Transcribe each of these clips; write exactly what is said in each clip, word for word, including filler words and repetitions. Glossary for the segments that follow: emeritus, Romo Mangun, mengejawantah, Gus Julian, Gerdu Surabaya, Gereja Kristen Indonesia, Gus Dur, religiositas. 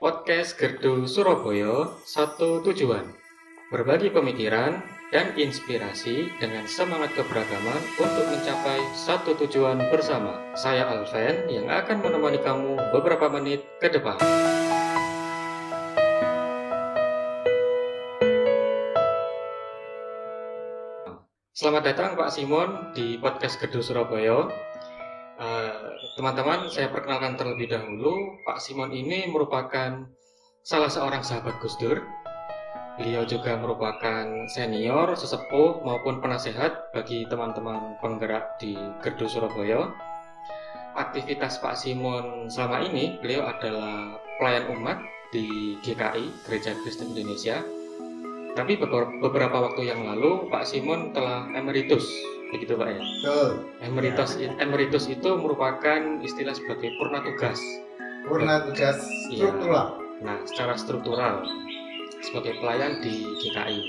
Podcast Gerdu Surabaya, satu tujuan, berbagi pemikiran dan inspirasi dengan semangat keberagaman untuk mencapai satu tujuan bersama. Saya Alven yang akan menemani kamu beberapa menit ke depan. Selamat datang Pak Simon di Podcast Gerdu Surabaya. Uh, teman-teman, saya perkenalkan terlebih dahulu, Pak Simon ini merupakan salah seorang sahabat Gus Dur. Beliau juga merupakan senior, sesepuh, maupun penasehat bagi teman-teman penggerak di Gerdu Surabaya. Aktivitas Pak Simon selama ini, beliau adalah pelayan umat di G K I, Gereja Kristen Indonesia. Tapi beberapa waktu yang lalu, Pak Simon telah emeritus. Begitu Pak ya. Oh. Emeritus, emeritus itu merupakan istilah sebagai purna tugas. Purna tugas struktural. Ya. Nah, secara struktural sebagai pelayan di G K I.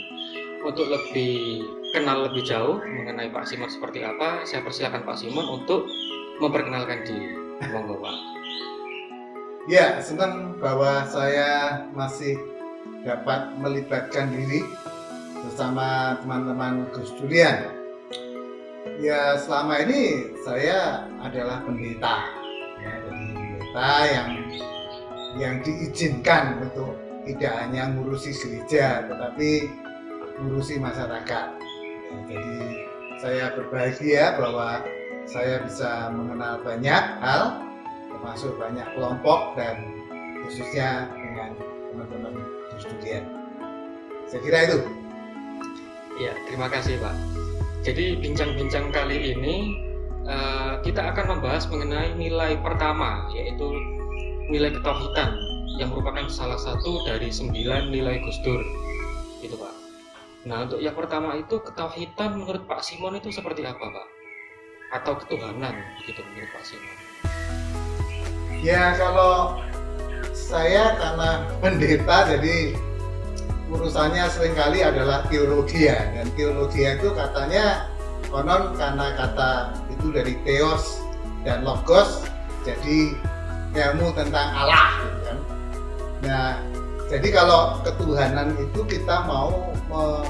Untuk lebih kenal lebih jauh mengenai Pak Simon seperti apa, saya persilakan Pak Simon untuk memperkenalkan diri. Monggo Pak. Ya, senang bahwa saya masih dapat melibatkan diri bersama teman-teman Gus Julian. Ya, selama ini saya adalah pendeta, ya, jadi pendeta yang yang diizinkan untuk tidak hanya ngurusi gereja, tetapi ngurusi masyarakat. Ya, jadi saya berbahagia bahwa saya bisa mengenal banyak hal, termasuk banyak kelompok dan khususnya dengan teman-teman Gus Julian. Saya kira itu. Ya, terima kasih Pak. Jadi bincang-bincang kali ini uh, kita akan membahas mengenai nilai pertama, yaitu nilai ketauhidan yang merupakan salah satu dari sembilan nilai Gus Dur, gitu Pak. Nah, untuk yang pertama itu, ketauhidan menurut Pak Simon itu seperti apa Pak? Atau ketuhanan, gitu menurut Pak Simon? Ya, kalau saya karena pendeta, jadi urusannya seringkali adalah teologi, dan teologi itu katanya konon karena kata itu dari theos dan logos, jadi ilmu tentang Allah, gitu kan. Nah, jadi kalau ketuhanan itu kita mau me-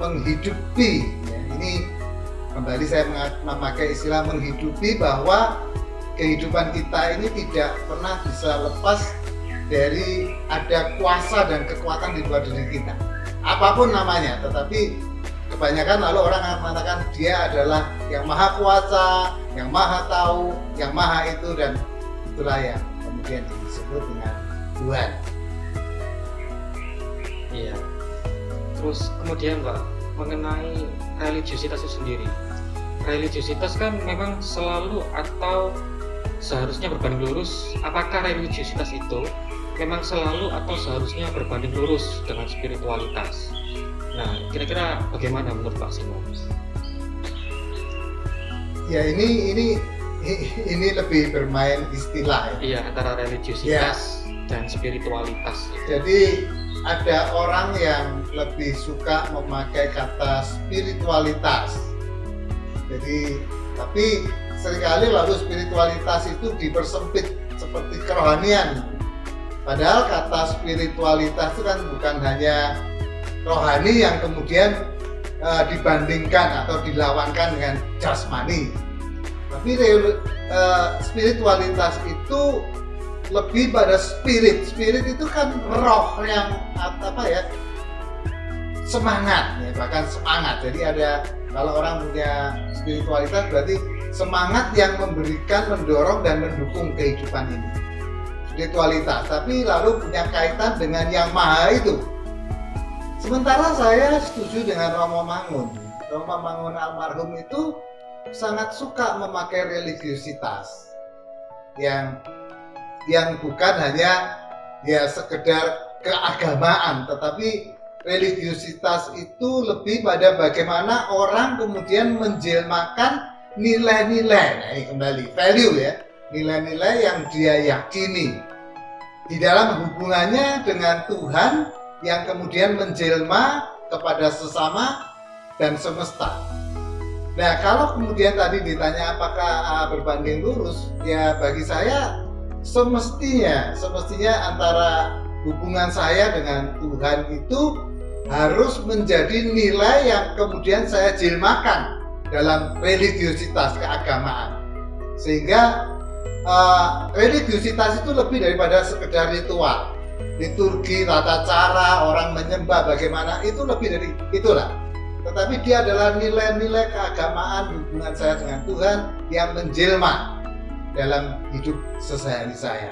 menghidupi, ya, ini kembali saya memakai istilah menghidupi, bahwa kehidupan kita ini tidak pernah bisa lepas dari ada kuasa dan kekuatan di luar diri kita, apapun namanya. Tetapi kebanyakan lalu orang akan mengatakan dia adalah yang maha kuasa, yang maha tahu, yang maha itu, dan itulah yang kemudian disebut dengan Tuhan. Iya. Terus kemudian Pak, mengenai religiositas itu sendiri. Religiositas kan memang selalu atau seharusnya berbanding lurus. Apakah religiositas itu memang selalu atau seharusnya berbanding lurus dengan spiritualitas? Nah, kira-kira bagaimana menurut Pak Simon? Ya, ini ini ini lebih bermain istilah. Iya, antara religiositas ya dan spiritualitas. Jadi ada orang yang lebih suka memakai kata spiritualitas. Jadi tapi seringkali lalu spiritualitas itu dipersempit seperti kerohanian. Padahal kata spiritualitas itu kan bukan hanya rohani yang kemudian e, dibandingkan atau dilawankan dengan jasmani. Tapi e, spiritualitas itu lebih pada spirit. Spirit itu kan roh yang apa ya? Semangat, ya, bahkan semangat. Jadi ada, kalau orang punya spiritualitas berarti semangat yang memberikan, mendorong, dan mendukung kehidupan ini, spiritualitas. Tapi lalu punya kaitan dengan yang maha itu. Sementara saya setuju dengan Romo Mangun. Romo Mangun almarhum itu sangat suka memakai religiositas yang yang bukan hanya ya sekedar keagamaan, tetapi religiositas itu lebih pada bagaimana orang kemudian menjelmakan nilai-nilai, nah ini kembali value ya, nilai-nilai yang dia yakini di dalam hubungannya dengan Tuhan yang kemudian menjelma kepada sesama dan semesta. Nah, kalau kemudian tadi ditanya apakah berbanding lurus, ya bagi saya Semestinya, semestinya antara hubungan saya dengan Tuhan itu harus menjadi nilai yang kemudian saya jelmakan dalam religiositas keagamaan, sehingga uh, religiositas itu lebih daripada sekedar ritual, liturgi, tata cara orang menyembah bagaimana, itu lebih dari itulah. Tetapi dia adalah nilai-nilai keagamaan hubungan saya dengan Tuhan yang menjelma dalam hidup sesehari saya.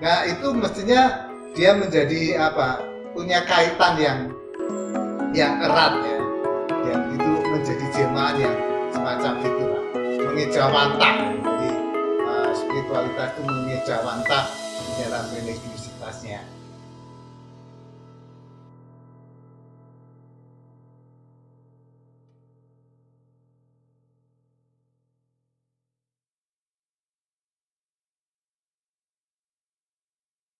Nah, itu mestinya dia menjadi apa? Punya kaitan yang yang erat ya. Dan itu menjadi jelmaan yang semacam itulah. Mengejawantah. Jadi uh, spiritualitas itu mengejawantah dalam religiusitasnya.